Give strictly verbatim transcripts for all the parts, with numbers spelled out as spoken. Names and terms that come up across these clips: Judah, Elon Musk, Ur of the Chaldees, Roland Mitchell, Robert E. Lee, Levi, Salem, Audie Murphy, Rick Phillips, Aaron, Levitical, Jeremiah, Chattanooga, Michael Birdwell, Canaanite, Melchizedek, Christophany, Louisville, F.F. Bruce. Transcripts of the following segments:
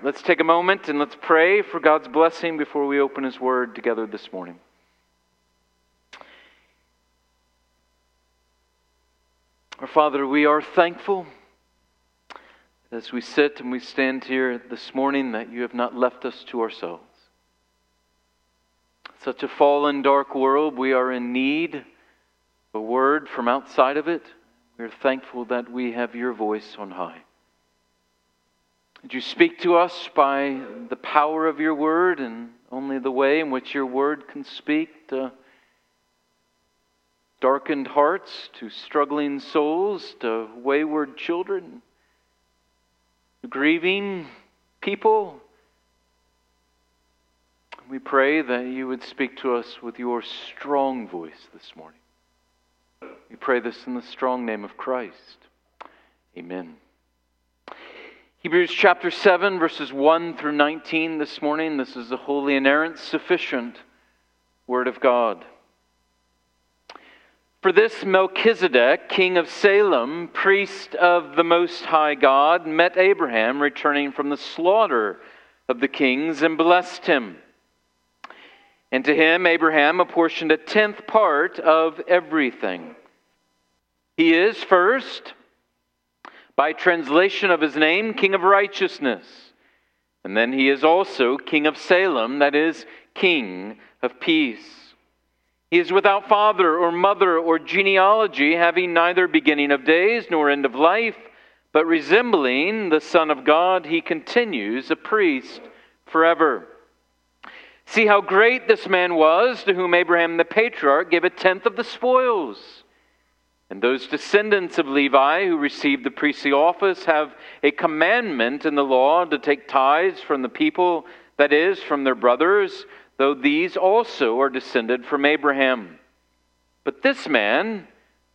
Let's take a moment and let's pray for God's blessing before we open His Word together this morning. Our Father, we are thankful as we sit and we stand here this morning that You have not left us to ourselves. Such a fallen, dark world, we are in need of a word from outside of it. We are thankful that we have Your voice on high. Would You speak to us by the power of Your Word and only the way in which Your Word can speak to darkened hearts, to struggling souls, to wayward children, to grieving people. We pray that You would speak to us with Your strong voice this morning. We pray this in the strong name of Christ. Amen. Hebrews chapter seven, verses one through nineteen this morning. This is the holy, inerrant, sufficient Word of God. For this Melchizedek, king of Salem, priest of the Most High God, met Abraham returning from the slaughter of the kings and blessed him. And to him Abraham apportioned a tenth part of everything. He is first, by translation of his name, king of righteousness. And then he is also king of Salem, that is, king of peace. He is without father or mother or genealogy, having neither beginning of days nor end of life, but resembling the Son of God, he continues a priest forever. See how great this man was, to whom Abraham the patriarch gave a tenth of the spoils. And those descendants of Levi who received the priestly office have a commandment in the law to take tithes from the people, that is, from their brothers, though these also are descended from Abraham. But this man,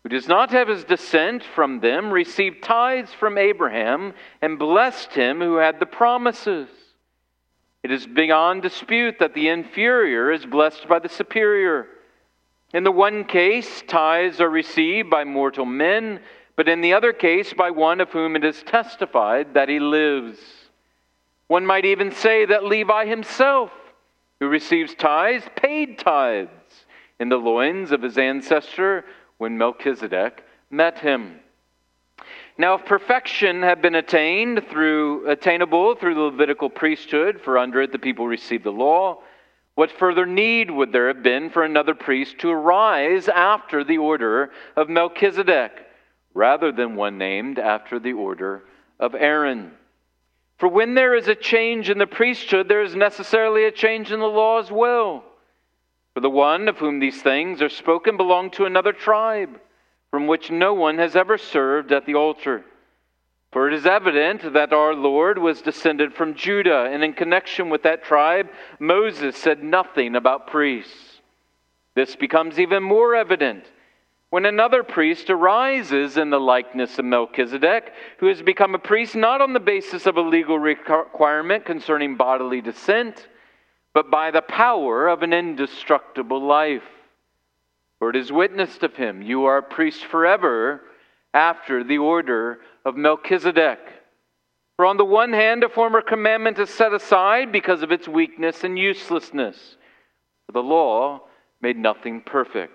who does not have his descent from them, received tithes from Abraham and blessed him who had the promises. It is beyond dispute that the inferior is blessed by the superior. In the one case, tithes are received by mortal men, but in the other case, by one of whom it is testified that he lives. One might even say that Levi himself, who receives tithes, paid tithes in the loins of his ancestor when Melchizedek met him. Now, if perfection had been attained through attainable through the Levitical priesthood, for under it the people received the law, what further need would there have been for another priest to arise after the order of Melchizedek, rather than one named after the order of Aaron? For when there is a change in the priesthood, there is necessarily a change in the law as well. For the one of whom these things are spoken belonged to another tribe, from which no one has ever served at the altar. For it is evident that our Lord was descended from Judah, and in connection with that tribe, Moses said nothing about priests. This becomes even more evident when another priest arises in the likeness of Melchizedek, who has become a priest not on the basis of a legal requirement concerning bodily descent, but by the power of an indestructible life. For it is witnessed of him, you are a priest forever after the order of Melchizedek. For on the one hand, a former commandment is set aside because of its weakness and uselessness. For the law made nothing perfect.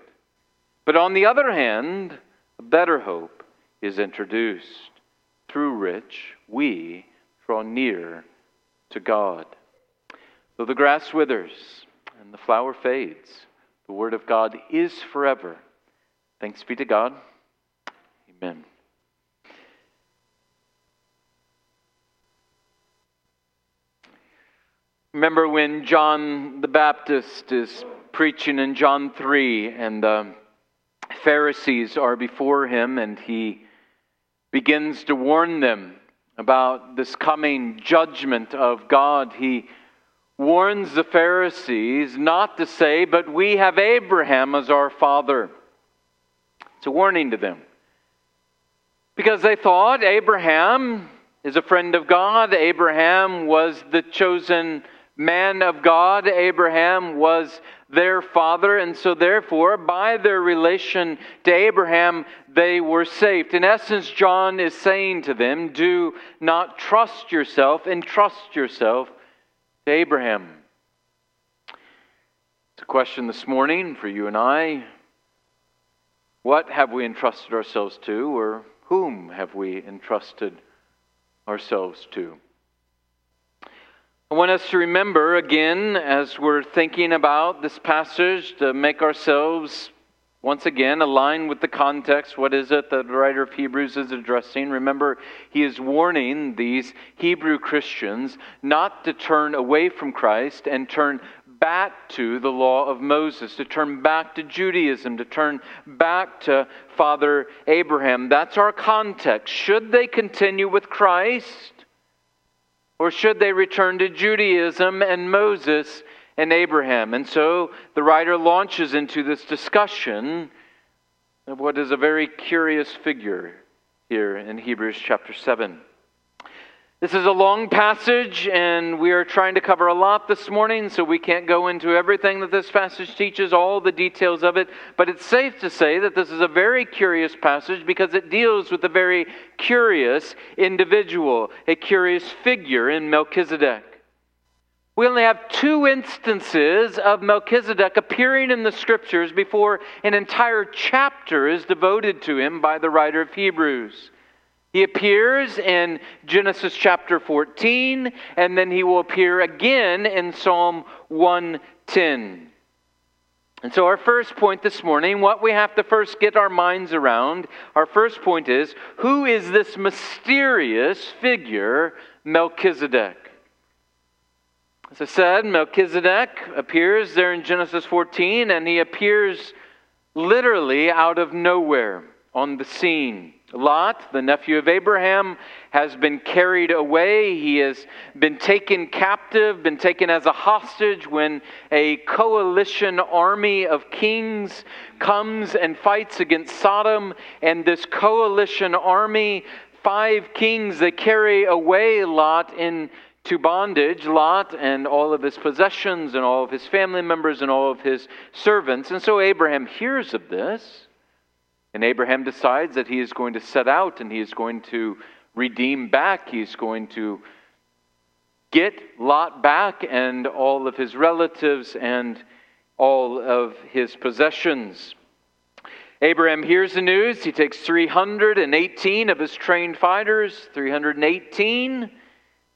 But on the other hand, a better hope is introduced, through which we draw near to God. Though the grass withers and the flower fades, the Word of God is forever. Thanks be to God. Amen. Remember when John the Baptist is preaching in John three, and the Pharisees are before him, and he begins to warn them about this coming judgment of God. He warns the Pharisees not to say, but we have Abraham as our father. It's a warning to them, because they thought Abraham is a friend of God. Abraham was the chosen man of God, Abraham, was their father, and so therefore, by their relation to Abraham, they were saved. In essence, John is saying to them, do not trust yourself, entrust yourself to Abraham. It's a question this morning for you and I. What have we entrusted ourselves to, or whom have we entrusted ourselves to? I want us to remember again, as we're thinking about this passage, to make ourselves once again align with the context. What is it that the writer of Hebrews is addressing? Remember, he is warning these Hebrew Christians not to turn away from Christ and turn back to the law of Moses, to turn back to Judaism, to turn back to Father Abraham. That's our context. Should they continue with Christ? Or should they return to Judaism and Moses and Abraham? And so the writer launches into this discussion of what is a very curious figure here in Hebrews chapter seven. This is a long passage, and we are trying to cover a lot this morning, so we can't go into everything that this passage teaches, all the details of it. But it's safe to say that this is a very curious passage because it deals with a very curious individual, a curious figure in Melchizedek. We only have two instances of Melchizedek appearing in the Scriptures before an entire chapter is devoted to him by the writer of Hebrews. He appears in Genesis chapter fourteen, and then he will appear again in Psalm one ten. And so our first point this morning, what we have to first get our minds around, our first point is, who is this mysterious figure, Melchizedek? As I said, Melchizedek appears there in Genesis fourteen, and he appears literally out of nowhere on the scene. Lot, the nephew of Abraham, has been carried away. He has been taken captive, been taken as a hostage when a coalition army of kings comes and fights against Sodom. And this coalition army, five kings, they carry away Lot into bondage. Lot and all of his possessions and all of his family members and all of his servants. And so Abraham hears of this. And Abraham decides that he is going to set out and he is going to redeem back. He's going to get Lot back and all of his relatives and all of his possessions. Abraham hears the news. He takes three hundred eighteen of his trained fighters, three hundred eighteen.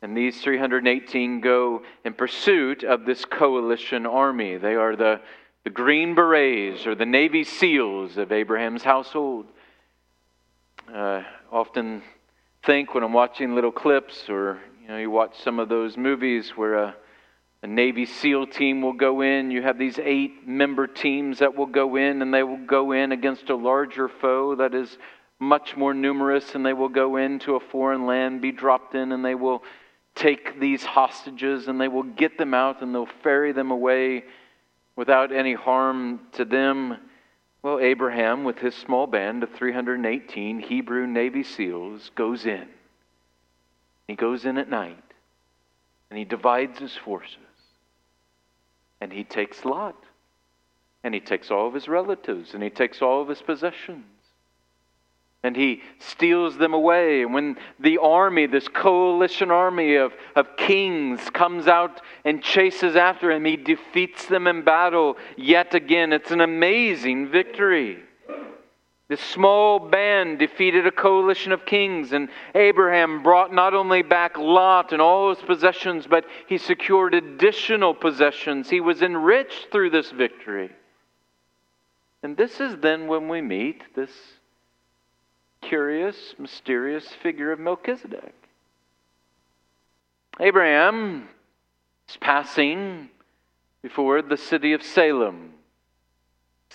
And these three hundred eighteen go in pursuit of this coalition army. They are the The Green Berets, or the Navy SEALs of Abraham's household. I often think when I'm watching little clips, or you know, you watch some of those movies where a, a Navy SEAL team will go in. You have these eight-member teams that will go in, and they will go in against a larger foe that is much more numerous, and they will go into a foreign land, be dropped in, and they will take these hostages, and they will get them out, and they'll ferry them away without any harm to them. Well, Abraham, with his small band of three hundred eighteen Hebrew Navy SEALs, goes in. He goes in at night, and he divides his forces. And he takes Lot, and he takes all of his relatives, and he takes all of his possessions. And he steals them away. And when the army, this coalition army of, of kings, comes out and chases after him, he defeats them in battle yet again. It's an amazing victory. This small band defeated a coalition of kings, and Abraham brought not only back Lot and all his possessions, but he secured additional possessions. He was enriched through this victory. And this is then when we meet this curious, mysterious figure of Melchizedek. Abraham is passing before the city of Salem,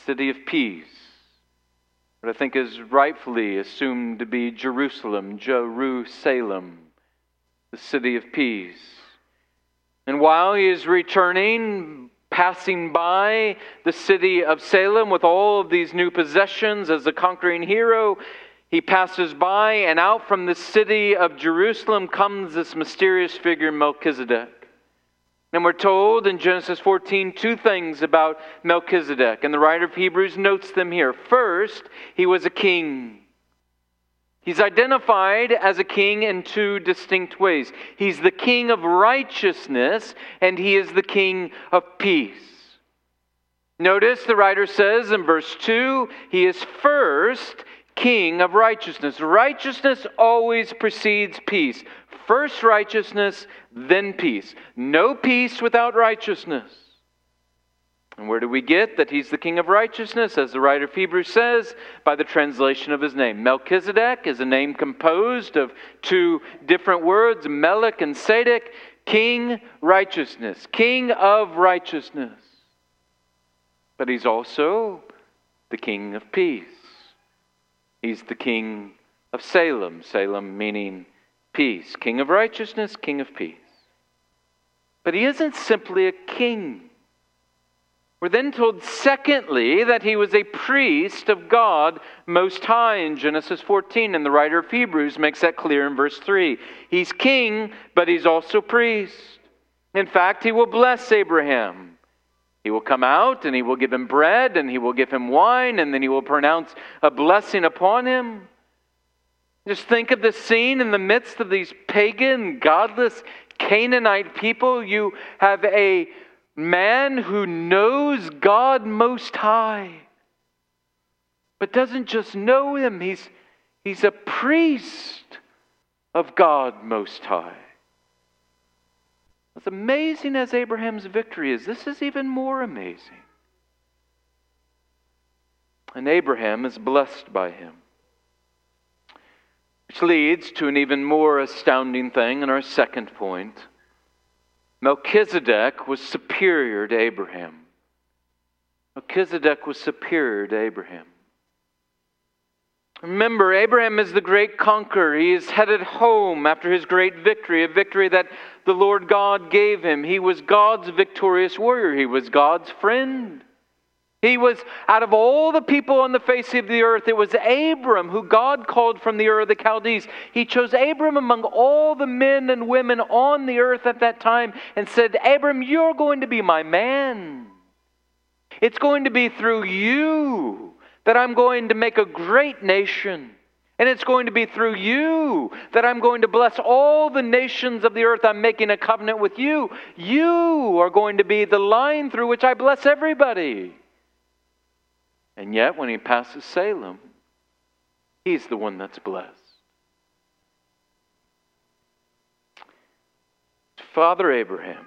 city of peace, what I think is rightfully assumed to be Jerusalem, Jerusalem, the city of peace. And while he is returning, passing by the city of Salem with all of these new possessions as the conquering hero, he passes by, and out from the city of Jerusalem comes this mysterious figure, Melchizedek. And we're told in Genesis fourteen two things about Melchizedek, and the writer of Hebrews notes them here. First, he was a king. He's identified as a king in two distinct ways. He's the king of righteousness, and he is the king of peace. Notice the writer says in verse two, he is first king of righteousness. Righteousness always precedes peace. First righteousness, then peace. No peace without righteousness. And where do we get that he's the king of righteousness? As the writer of Hebrews says, by the translation of his name. Melchizedek is a name composed of two different words, Melech and Sedek, king righteousness, king of righteousness. But he's also the king of peace. He's the king of Salem, Salem meaning peace. King of righteousness, king of peace. But he isn't simply a king. We're then told, secondly, that he was a priest of God Most High in Genesis fourteen, and the writer of Hebrews makes that clear in verse three. He's king, but he's also priest. In fact, he will bless Abraham. He will come out, and he will give him bread, and he will give him wine, and then he will pronounce a blessing upon him. Just think of this scene in the midst of these pagan, godless Canaanite people. You have a man who knows God Most High, but doesn't just know Him, he's, he's a priest of God Most High. As amazing as Abraham's victory is, this is even more amazing. And Abraham is blessed by Him. Which leads to an even more astounding thing in our second point. Melchizedek was superior to Abraham. Melchizedek was superior to Abraham. Remember, Abraham is the great conqueror. He is headed home after his great victory, a victory that the Lord God gave him. He was God's victorious warrior. He was God's friend. He was, out of all the people on the face of the earth, it was Abram who God called from the Ur of the Chaldees. He chose Abram among all the men and women on the earth at that time and said, Abram, you're going to be my man. It's going to be through you that I'm going to make a great nation. And it's going to be through you that I'm going to bless all the nations of the earth. I'm making a covenant with you. You are going to be the line through which I bless everybody. And yet, when he passes Salem, he's the one that's blessed. Father Abraham,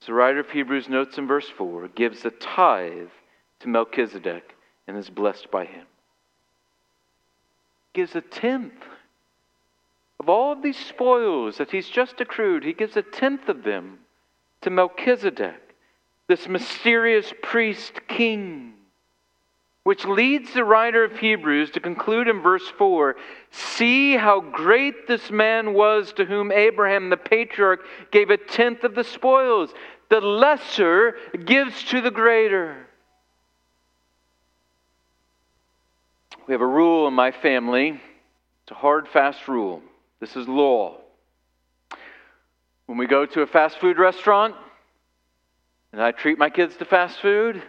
as the writer of Hebrews notes in verse four, gives a tithe to Melchizedek and is blessed by him. He gives a tenth of all of these spoils that he's just accrued. He gives a tenth of them to Melchizedek, this mysterious priest king. Which leads the writer of Hebrews to conclude in verse four, see how great this man was to whom Abraham the patriarch gave a tenth of the spoils. The lesser gives to the greater. We have a rule in my family. It's a hard, fast rule. This is law. When we go to a fast food restaurant, and I treat my kids to fast food,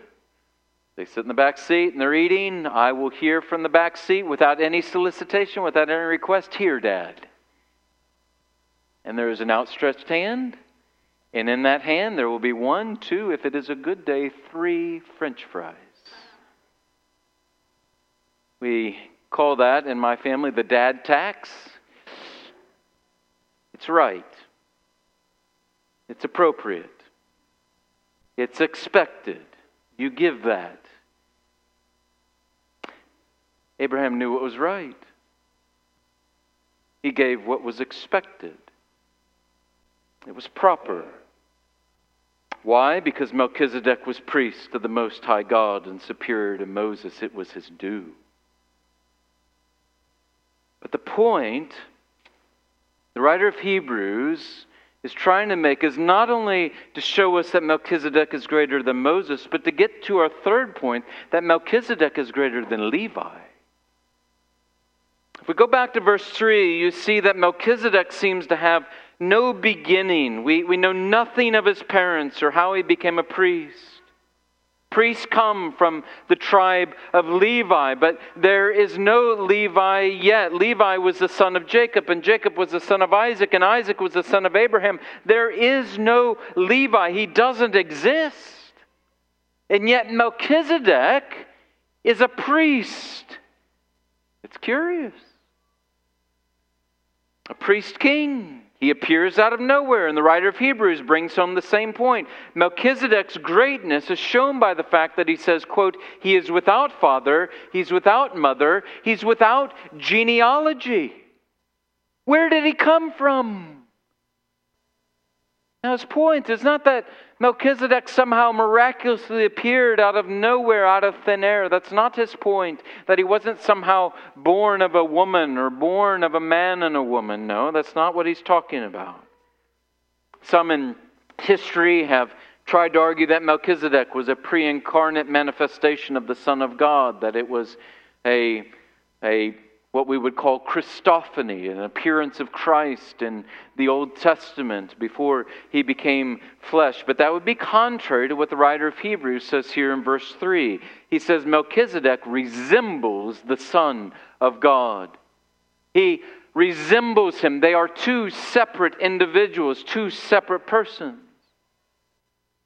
they sit in the back seat and they're eating. I will hear from the back seat without any solicitation, without any request, here, Dad. And there is an outstretched hand. And in that hand there will be one, two, if it is a good day, three French fries. We call that in my family the dad tax. It's right. It's appropriate. It's expected. You give that. Abraham knew what was right. He gave what was expected. It was proper. Why? Because Melchizedek was priest of the Most High God and superior to Moses. It was his due. But the point the writer of Hebrews is trying to make is not only to show us that Melchizedek is greater than Moses, but to get to our third point, that Melchizedek is greater than Levi. If we go back to verse three, you see that Melchizedek seems to have no beginning. We, we know nothing of his parents or how he became a priest. Priests come from the tribe of Levi, but there is no Levi yet. Levi was the son of Jacob, and Jacob was the son of Isaac, and Isaac was the son of Abraham. There is no Levi. He doesn't exist. And yet Melchizedek is a priest. It's curious. A priest king. He appears out of nowhere, and the writer of Hebrews brings home the same point. Melchizedek's greatness is shown by the fact that he says, quote, he is without father, he's without mother, he's without genealogy. Where did he come from? Now his point is not that Melchizedek somehow miraculously appeared out of nowhere, out of thin air. That's not his point, that he wasn't somehow born of a woman or born of a man and a woman. No, that's not what he's talking about. Some in history have tried to argue that Melchizedek was a pre-incarnate manifestation of the Son of God, that it was a a what we would call Christophany, an appearance of Christ in the Old Testament before he became flesh. But that would be contrary to what the writer of Hebrews says here in verse three. He says Melchizedek resembles the Son of God. He resembles him. They are two separate individuals, two separate persons.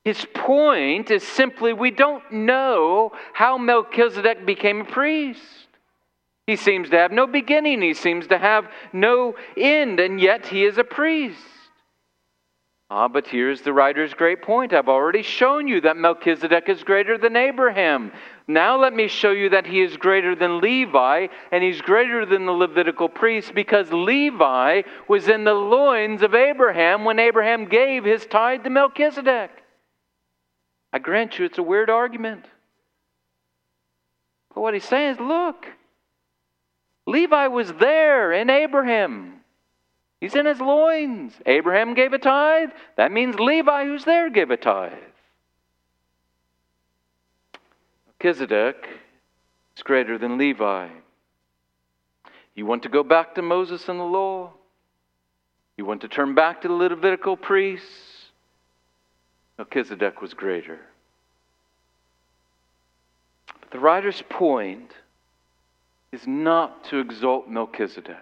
His point is simply we don't know how Melchizedek became a priest. He seems to have no beginning. He seems to have no end, and yet he is a priest. Ah, but here's the writer's great point. I've already shown you that Melchizedek is greater than Abraham. Now let me show you that he is greater than Levi, and he's greater than the Levitical priest, because Levi was in the loins of Abraham when Abraham gave his tithe to Melchizedek. I grant you, it's a weird argument. But what he's saying is, look, Levi was there in Abraham. He's in his loins. Abraham gave a tithe. That means Levi, who's there, gave a tithe. Melchizedek is greater than Levi. You want to go back to Moses and the law? You want to turn back to the Levitical priests? Melchizedek was greater. But the writer's point is not to exalt Melchizedek.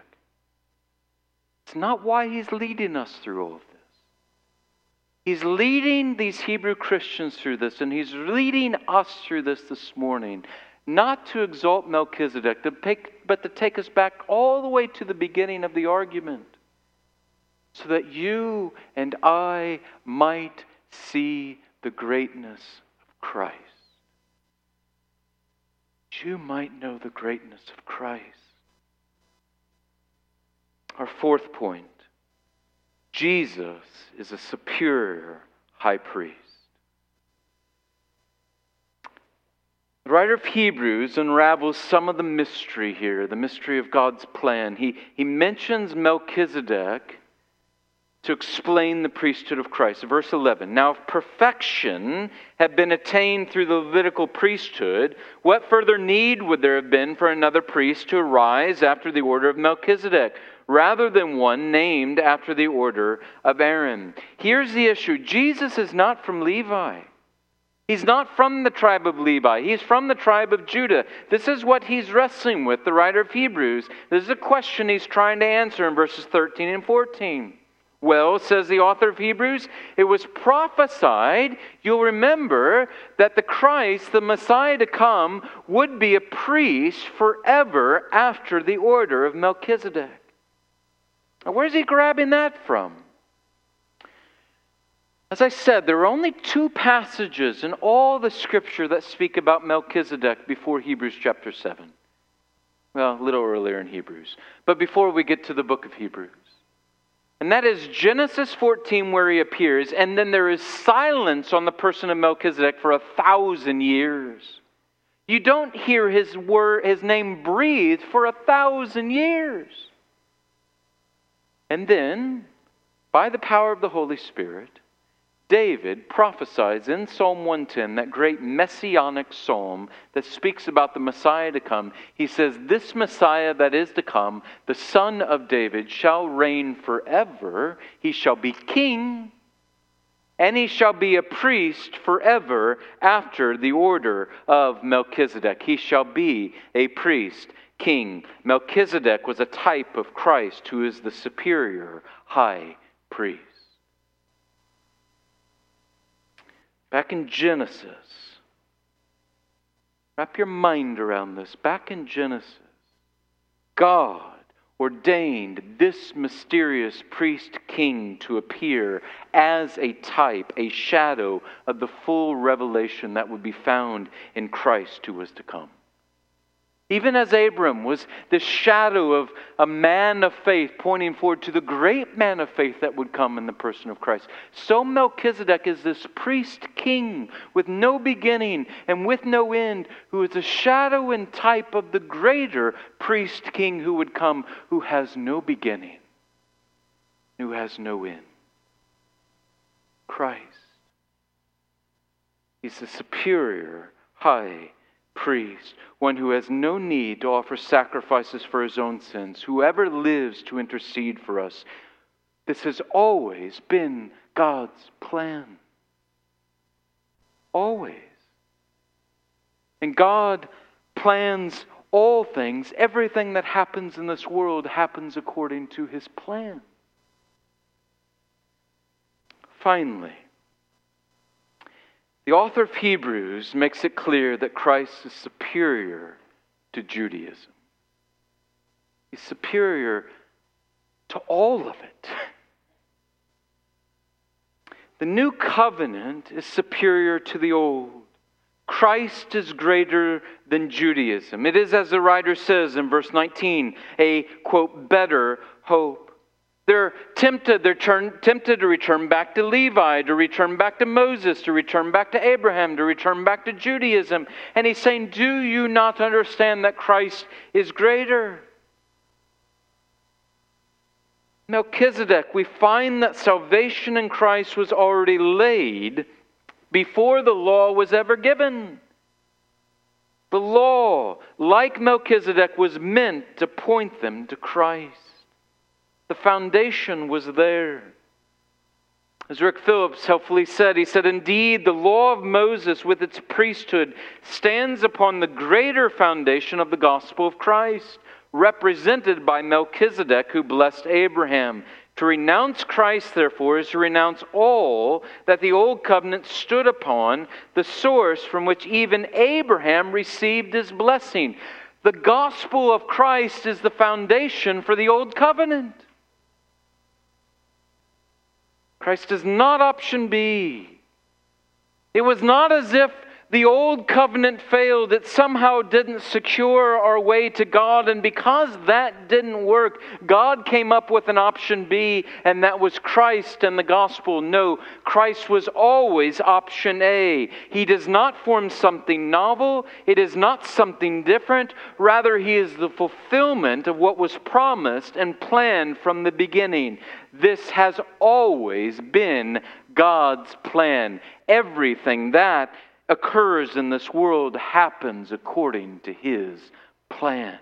It's not why he's leading us through all of this. He's leading these Hebrew Christians through this, and he's leading us through this this morning, not to exalt Melchizedek, to take, but to take us back all the way to the beginning of the argument, so that you and I might see the greatness of Christ. You might know the greatness of Christ. Our fourth point, Jesus is a superior high priest. The writer of Hebrews unravels some of the mystery here, the mystery of God's plan. He, he mentions Melchizedek to explain the priesthood of Christ. Verse eleven, now if perfection had been attained through the Levitical priesthood, what further need would there have been for another priest to arise after the order of Melchizedek, rather than one named after the order of Aaron? Here's the issue. Jesus is not from Levi. He's not from the tribe of Levi. He's from the tribe of Judah. This is what he's wrestling with, the writer of Hebrews. This is a question he's trying to answer in verses thirteen and fourteen. Well, says the author of Hebrews, it was prophesied, you'll remember, that the Christ, the Messiah to come, would be a priest forever after the order of Melchizedek. Now, where's he grabbing that from? As I said, there are only two passages in all the Scripture that speak about Melchizedek before Hebrews chapter seven. Well, a little earlier in Hebrews, but before we get to the book of Hebrews. And that is Genesis fourteen where he appears, and then there is silence on the person of Melchizedek for a thousand years. You don't hear his word, his name breathed for a thousand years. And then, by the power of the Holy Spirit, David prophesies in Psalm one ten, that great messianic psalm that speaks about the Messiah to come. He says, this Messiah that is to come, the son of David, shall reign forever. He shall be king, and he shall be a priest forever after the order of Melchizedek. He shall be a priest king. Melchizedek was a type of Christ, who is the superior high priest. Back in Genesis, wrap your mind around this. Back in Genesis, God ordained this mysterious priest-king to appear as a type, a shadow of the full revelation that would be found in Christ who was to come. Even as Abram was the shadow of a man of faith pointing forward to the great man of faith that would come in the person of Christ, so Melchizedek is this priest-king with no beginning and with no end, who is a shadow and type of the greater priest-king who would come, who has no beginning, who has no end. Christ. He's the superior high priest, one who has no need to offer sacrifices for his own sins, whoever lives to intercede for us. This has always been God's plan. Always. And God plans all things. Everything that happens in this world happens according to his plan. Finally, the author of Hebrews makes it clear that Christ is superior to Judaism. He's superior to all of it. The new covenant is superior to the old. Christ is greater than Judaism. It is, as the writer says in verse nineteen, a, quote, better hope. They're tempted, they're turn, tempted to return back to Levi, to return back to Moses, to return back to Abraham, to return back to Judaism. And he's saying, do you not understand that Christ is greater? Melchizedek, we find that salvation in Christ was already laid before the law was ever given. The law, like Melchizedek, was meant to point them to Christ. The foundation was there. As Rick Phillips helpfully said, he said, indeed, the law of Moses with its priesthood stands upon the greater foundation of the gospel of Christ, represented by Melchizedek, who blessed Abraham. To renounce Christ, therefore, is to renounce all that the old covenant stood upon, the source from which even Abraham received his blessing. The gospel of Christ is the foundation for the old covenant. Christ is not option B. It was not as if the old covenant failed. It somehow didn't secure our way to God. And because that didn't work, God came up with an option B, and that was Christ and the gospel. No, Christ was always option A. He does not form something novel. It is not something different. Rather, he is the fulfillment of what was promised and planned from the beginning. This has always been God's plan. Everything that occurs in this world happens according to his plan.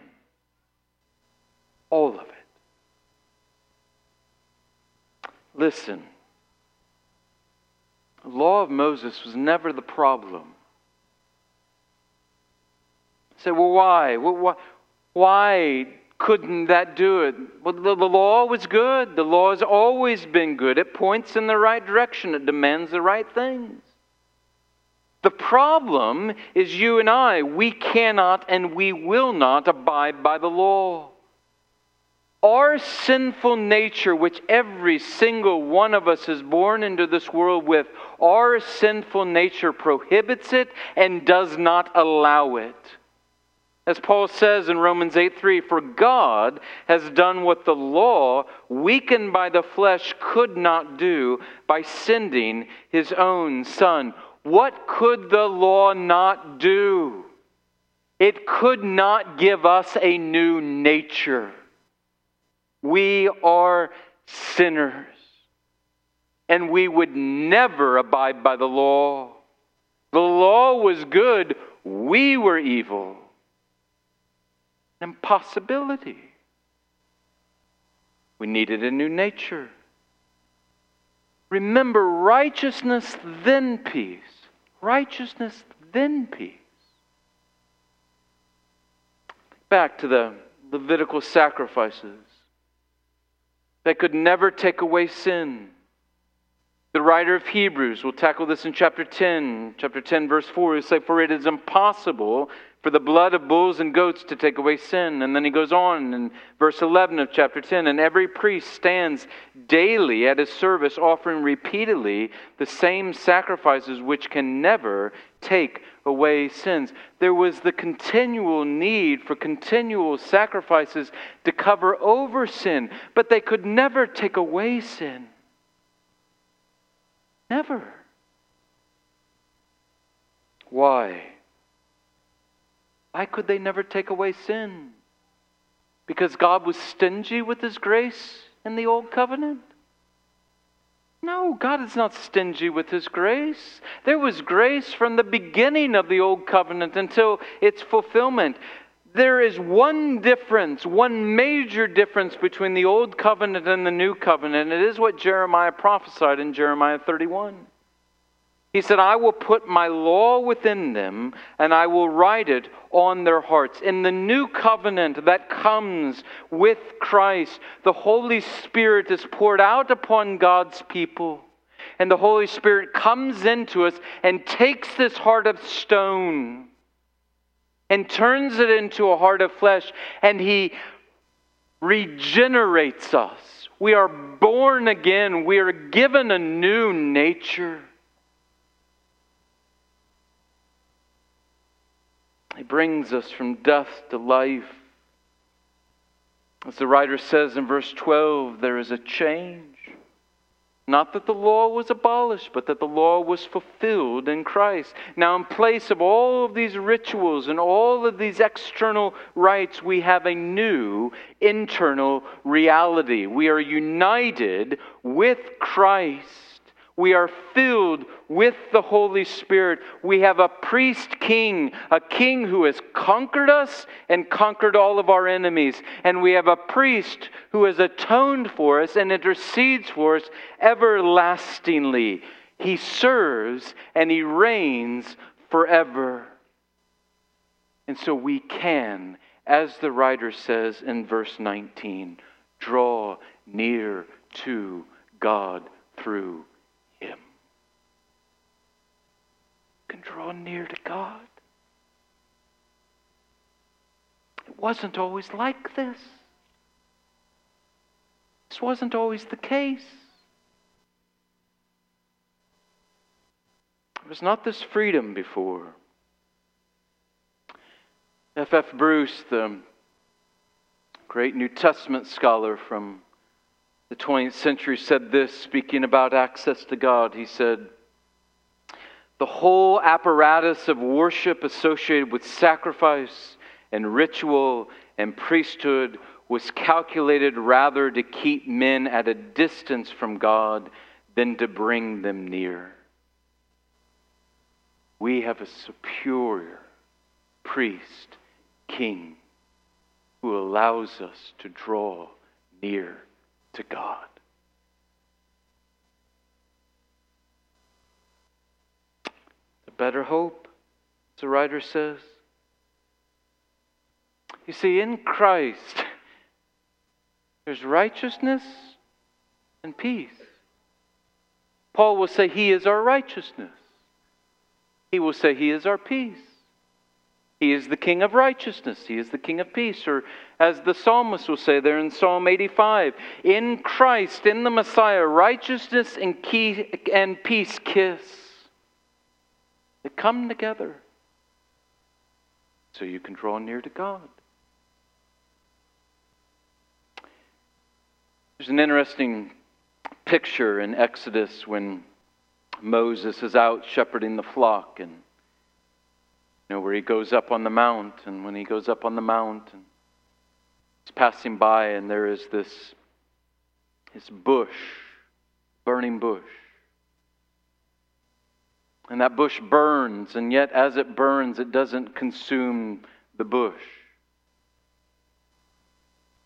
All of it. Listen, the law of Moses was never the problem. You say, well, why? Why? Why? Couldn't that do it? Well, the, the law was good. The law has always been good. It points in the right direction. It demands the right things. The problem is you and I. We cannot and we will not abide by the law. Our sinful nature, which every single one of us is born into this world with, our sinful nature prohibits it and does not allow it. As Paul says in Romans eight three, for God has done what the law, weakened by the flesh, could not do by sending his own Son. What could the law not do? It could not give us a new nature. We are sinners. and we would never abide by the law. The law was good, we were evil. An impossibility. We needed a new nature. Remember, righteousness, then peace. Righteousness, then peace. Back to the Levitical sacrifices that could never take away sin. The writer of Hebrews will tackle this in chapter ten. Chapter ten, verse four, he'll say, "For it is impossible for the blood of bulls and goats to take away sin." And then he goes on in verse eleven of chapter ten, "And every priest stands daily at his service, offering repeatedly the same sacrifices which can never take away sins." There was the continual need for continual sacrifices to cover over sin, but they could never take away sin. Never. Why? Why could they never take away sin? Because God was stingy with His grace in the Old Covenant? No, God is not stingy with His grace. There was grace from the beginning of the Old Covenant until its fulfillment. There is one difference, one major difference between the Old Covenant and the New Covenant. It is what Jeremiah prophesied in Jeremiah thirty-one. He said, "I will put my law within them, and I will write it on their hearts." In the new covenant that comes with Christ, the Holy Spirit is poured out upon God's people. And the Holy Spirit comes into us and takes this heart of stone and turns it into a heart of flesh, and He regenerates us. We are born again. We are given a new nature. He brings us from death to life. As the writer says in verse twelve, there is a change. Not that the law was abolished, but that the law was fulfilled in Christ. Now, in place of all of these rituals and all of these external rites, we have a new internal reality. We are united with Christ. We are filled with the Holy Spirit. We have a priest king, a king who has conquered us and conquered all of our enemies. And we have a priest who has atoned for us and intercedes for us everlastingly. He serves and He reigns forever. And so we can, as the writer says in verse nineteen, draw near to God through Him. You can draw near to God. It wasn't always like this. This wasn't always the case. There was not this freedom before. F F Bruce, the great New Testament scholar from the twentieth century, said this, speaking about access to God. He said, "The whole apparatus of worship associated with sacrifice and ritual and priesthood was calculated rather to keep men at a distance from God than to bring them near. We have a superior priest, king, who allows us to draw near to God." The better hope, as the writer says. You see, in Christ, there's righteousness and peace. Paul will say He is our righteousness. He will say He is our peace. He is the King of righteousness. He is the King of peace. Or as the psalmist will say there in Psalm eighty-five, in Christ, in the Messiah, righteousness and, key, and peace kiss. They come together. So you can draw near to God. There's an interesting picture in Exodus when Moses is out shepherding the flock, and you know, where he goes up on the mount, and when he goes up on the mount, and he's passing by, and there is this, this bush, burning bush. And that bush burns, and yet as it burns, it doesn't consume the bush.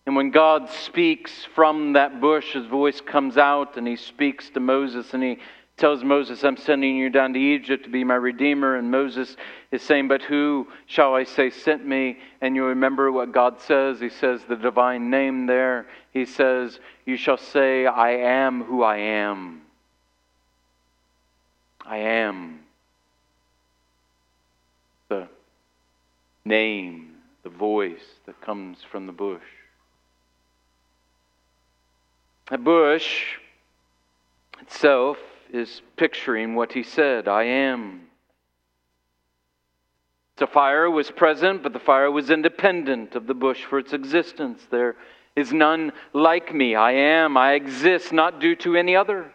And when God speaks from that bush, His voice comes out, and He speaks to Moses, and He tells Moses, I'm sending you down to Egypt to be my redeemer. And Moses is saying, but who shall I say sent me? And you remember what God says. He says the divine name there. He says, you shall say, I am who I am. I am. The name, the voice that comes from the bush. The bush itself is picturing what He said, I am. The fire was present, but the fire was independent of the bush for its existence. There is none like me. I am. I exist not due to any other.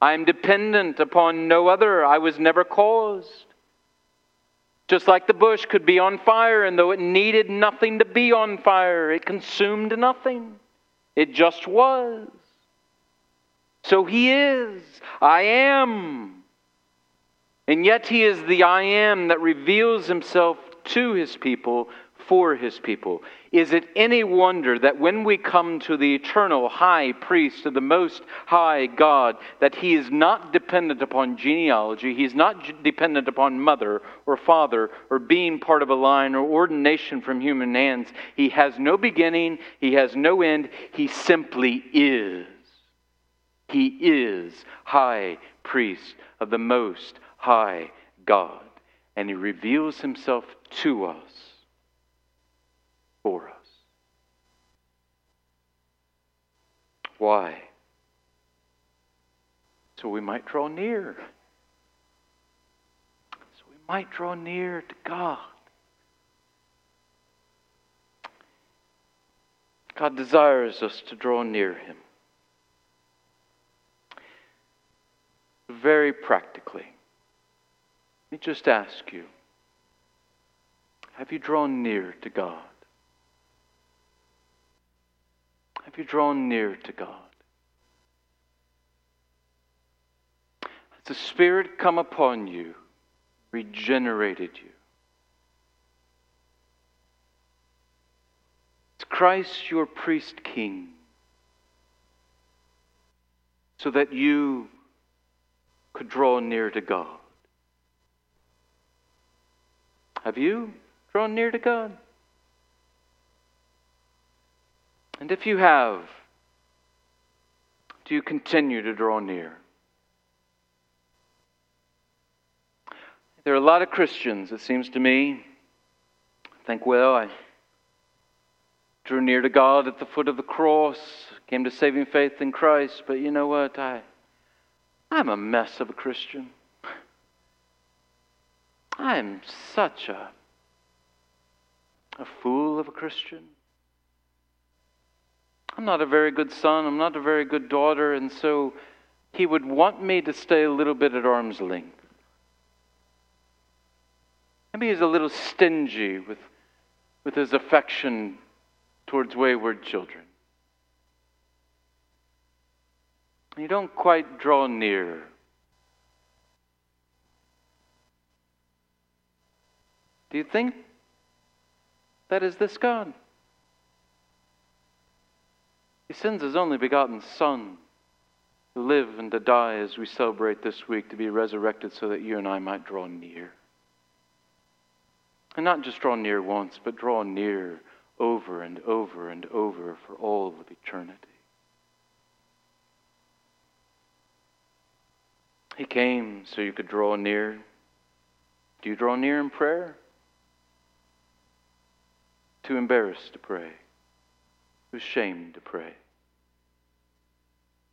I am dependent upon no other. I was never caused. Just like the bush could be on fire, and though it needed nothing to be on fire, it consumed nothing. It just was. So He is. I am. And yet He is the I am that reveals Himself to His people, for His people. Is it any wonder that when we come to the eternal high priest, to the most high God, that He is not dependent upon genealogy, He is not dependent upon mother or father or being part of a line or ordination from human hands. He has no beginning, He has no end, He simply is. He is high priest of the most high God. And He reveals Himself to us, for us. Why? So we might draw near. So we might draw near to God. God desires us to draw near Him. Very practically, let me just ask you, have you drawn near to God? Have you drawn near to God? Has the Spirit come upon you, regenerated you? Is Christ your priest king, so that you could draw near to God? Have you drawn near to God? And if you have, do you continue to draw near? There are a lot of Christians, it seems to me, think, well, I drew near to God at the foot of the cross, came to saving faith in Christ, but you know what? I I'm a mess of a Christian. I'm such a, a fool of a Christian. I'm not a very good son. I'm not a very good daughter. And so He would want me to stay a little bit at arm's length. Maybe He's a little stingy with, with His affection towards wayward children. You don't quite draw near. Do you think that is this God? He sends His only begotten Son to live and to die as we celebrate this week, to be resurrected so that you and I might draw near. And not just draw near once, but draw near over and over and over for all of eternity. He came so you could draw near. Do you draw near in prayer? Too embarrassed to pray. Too ashamed to pray.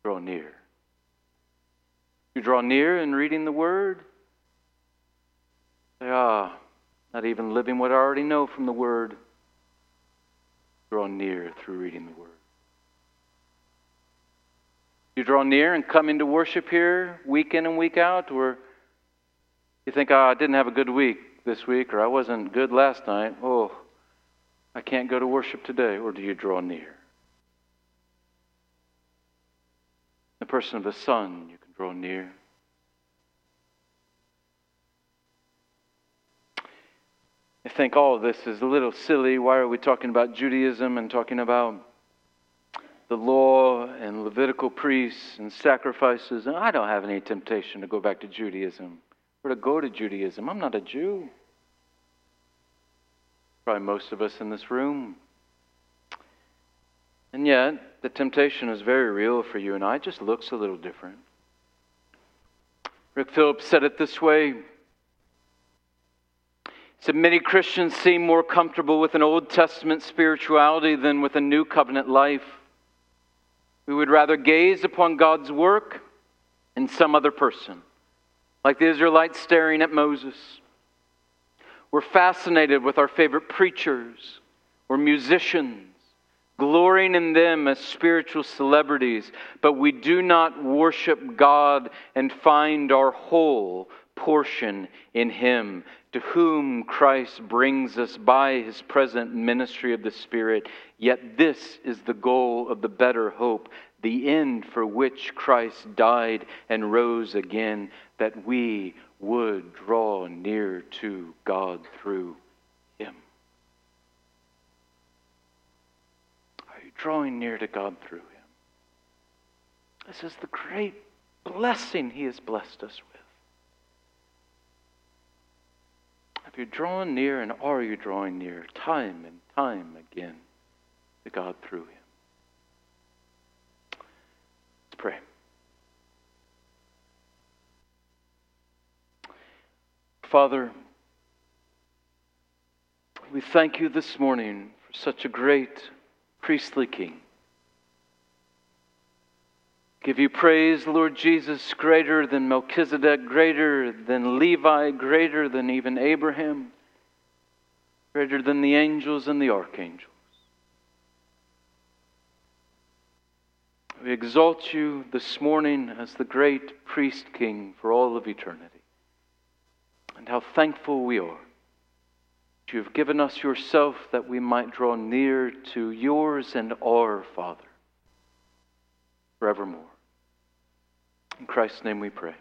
Draw near. You draw near in reading the Word? Say, ah, not even living what I already know from the Word. Draw near through reading the Word. You draw near and come into worship here week in and week out, or you think, oh, I didn't have a good week this week, or I wasn't good last night. Oh, I can't go to worship today. Or do you draw near? The person of the Son, you can draw near. They think, oh, this is a little silly. Why are we talking about Judaism and talking about the law and Levitical priests and sacrifices? And I don't have any temptation to go back to Judaism or to go to Judaism. I'm not a Jew. Probably most of us in this room. And yet, the temptation is very real for you and I. It just looks a little different. Rick Phillips said it this way. He said, many Christians seem more comfortable with an Old Testament spirituality than with a New Covenant life. We would rather gaze upon God's work in some other person, like the Israelites staring at Moses. We're fascinated with our favorite preachers or musicians, glorying in them as spiritual celebrities, but we do not worship God and find our whole portion in Him, to whom Christ brings us by His present ministry of the Spirit. Yet this is the goal of the better hope, the end for which Christ died and rose again, that we would draw near to God through Him. Are you drawing near to God through Him? This is the great blessing He has blessed us with. If you're drawing near, and are you drawing near time and time again to God through Him? Let's pray. Father, we thank You this morning for such a great priestly King. Give You praise, Lord Jesus, greater than Melchizedek, greater than Levi, greater than even Abraham, greater than the angels and the archangels. We exalt You this morning as the great priest King for all of eternity. And how thankful we are that You have given us Yourself that we might draw near to Yours and our Father forevermore. In Christ's name we pray.